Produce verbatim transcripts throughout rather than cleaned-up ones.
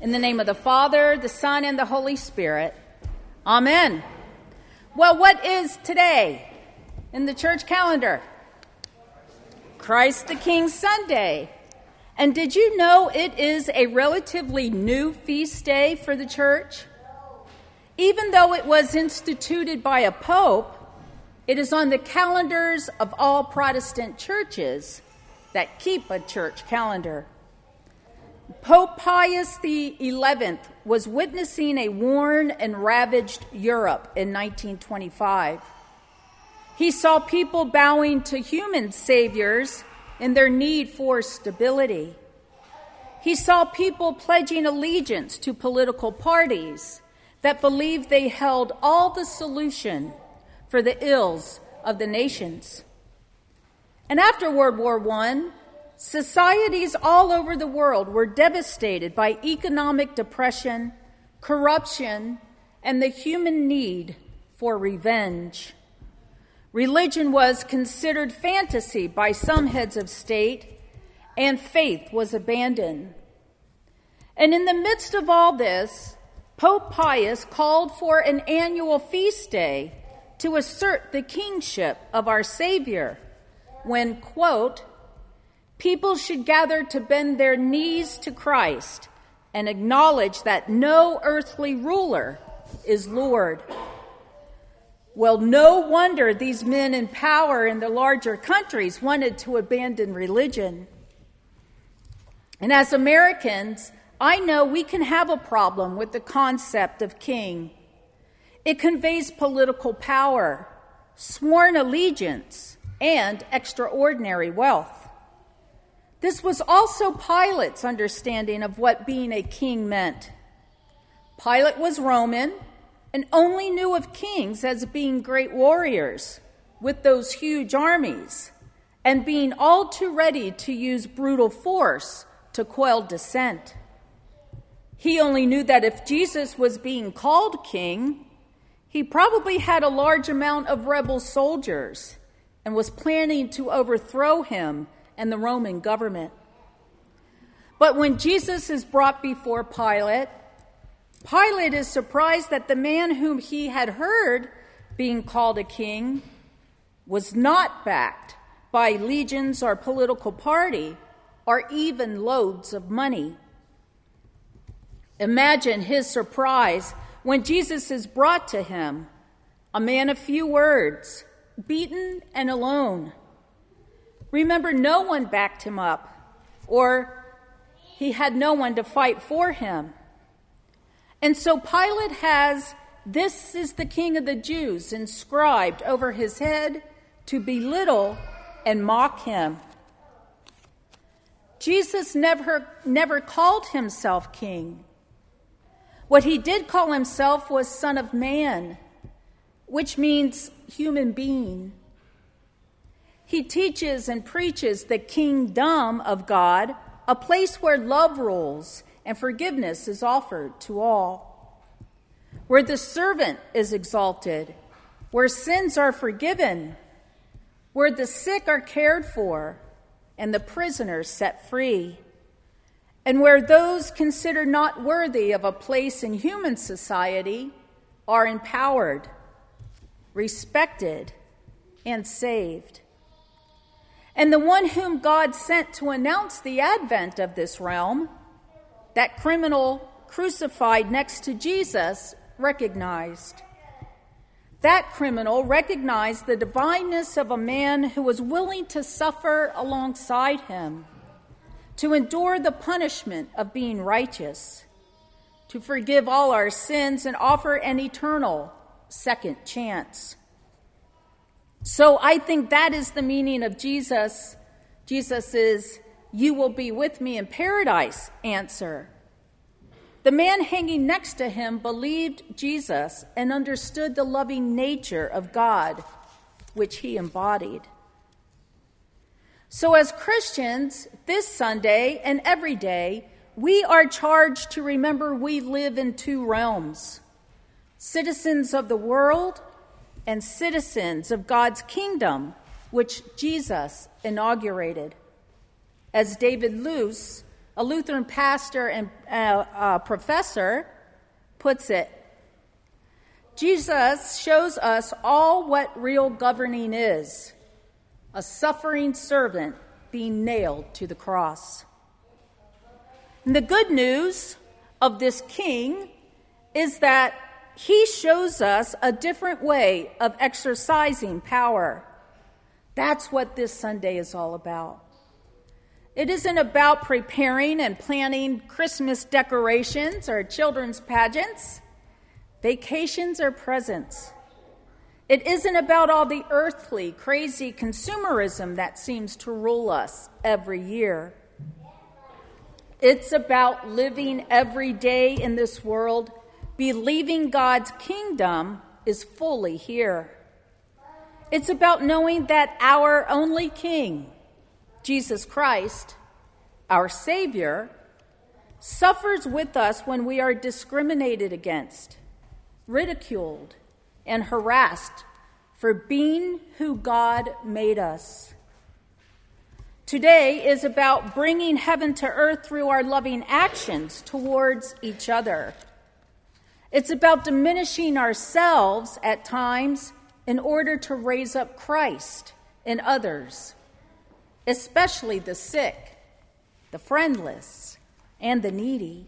In the name of the Father, the Son, and the Holy Spirit. Amen. Well, what is today in the church calendar? Christ the King Sunday. And did you know it is a relatively new feast day for the church? Even though it was instituted by a pope, it is on the calendars of all Protestant churches that keep a church calendar. Pope Pius the eleventh was witnessing a worn and ravaged Europe in nineteen twenty-five. He saw people bowing to human saviors in their need for stability. He saw people pledging allegiance to political parties that believed they held all the solution for the ills of the nations. And after World War One, societies all over the world were devastated by economic depression, corruption, and the human need for revenge. Religion was considered fantasy by some heads of state, and faith was abandoned. And in the midst of all this, Pope Pius called for an annual feast day to assert the kingship of our Savior when, quote, people should gather to bend their knees to Christ and acknowledge that no earthly ruler is Lord. Well, no wonder these men in power in the larger countries wanted to abandon religion. And as Americans, I know we can have a problem with the concept of king. It conveys political power, sworn allegiance, and extraordinary wealth. This was also Pilate's understanding of what being a king meant. Pilate was Roman and only knew of kings as being great warriors with those huge armies and being all too ready to use brutal force to quell dissent. He only knew that if Jesus was being called king, he probably had a large amount of rebel soldiers and was planning to overthrow him and the Roman government. But when Jesus is brought before Pilate, Pilate is surprised that the man whom he had heard being called a king was not backed by legions or political party or even loads of money. Imagine his surprise when Jesus is brought to him, a man of few words, beaten and alone. Remember, no one backed him up, or he had no one to fight for him. And so Pilate has, "This is the King of the Jews," inscribed over his head to belittle and mock him. Jesus never, never called himself king. What he did call himself was Son of Man, which means human being. He teaches and preaches the kingdom of God, a place where love rules and forgiveness is offered to all, where the servant is exalted, where sins are forgiven, where the sick are cared for, and the prisoner set free, and where those considered not worthy of a place in human society are empowered, respected, and saved. And the one whom God sent to announce the advent of this realm, that criminal crucified next to Jesus, recognized. That criminal recognized the divineness of a man who was willing to suffer alongside him, to endure the punishment of being righteous, to forgive all our sins and offer an eternal second chance. So I think that is the meaning of Jesus. Jesus is, "You will be with me in paradise," answer. The man hanging next to him believed Jesus and understood the loving nature of God, which he embodied. So as Christians, this Sunday and every day, we are charged to remember we live in two realms, citizens of the world and citizens of God's kingdom, which Jesus inaugurated. As David Luce, a Lutheran pastor and uh, uh, professor, puts it, Jesus shows us all what real governing is, a suffering servant being nailed to the cross. And the good news of this king is that he shows us a different way of exercising power. That's what this Sunday is all about. It isn't about preparing and planning Christmas decorations or children's pageants, vacations or presents. It isn't about all the earthly, crazy consumerism that seems to rule us every year. It's about living every day in this world, believing God's kingdom is fully here. It's about knowing that our only King, Jesus Christ, our Savior, suffers with us when we are discriminated against, ridiculed, and harassed for being who God made us. Today is about bringing heaven to earth through our loving actions towards each other. It's about diminishing ourselves at times in order to raise up Christ in others, especially the sick, the friendless, and the needy.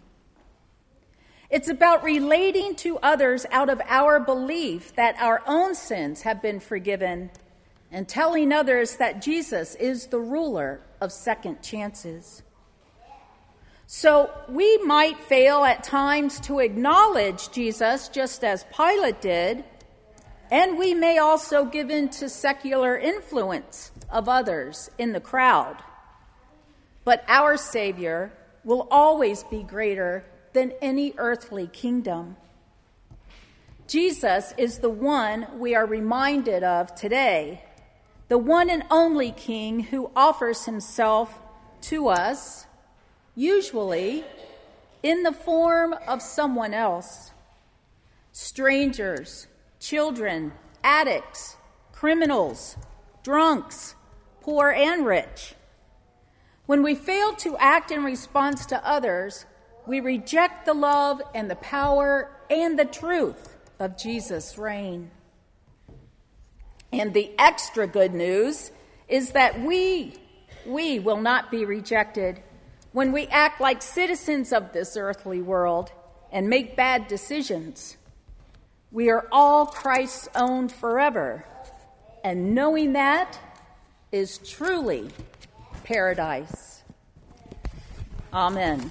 It's about relating to others out of our belief that our own sins have been forgiven and telling others that Jesus is the ruler of second chances. So we might fail at times to acknowledge Jesus, just as Pilate did, and we may also give in to secular influence of others in the crowd. But our Savior will always be greater than any earthly kingdom. Jesus is the one we are reminded of today, the one and only King who offers himself to us, usually in the form of someone else. Strangers, children, addicts, criminals, drunks, poor and rich. When we fail to act in response to others, we reject the love and the power and the truth of Jesus' reign. And the extra good news is that we, we will not be rejected when we act like citizens of this earthly world and make bad decisions. We are all Christ's own forever, and knowing that is truly paradise. Amen.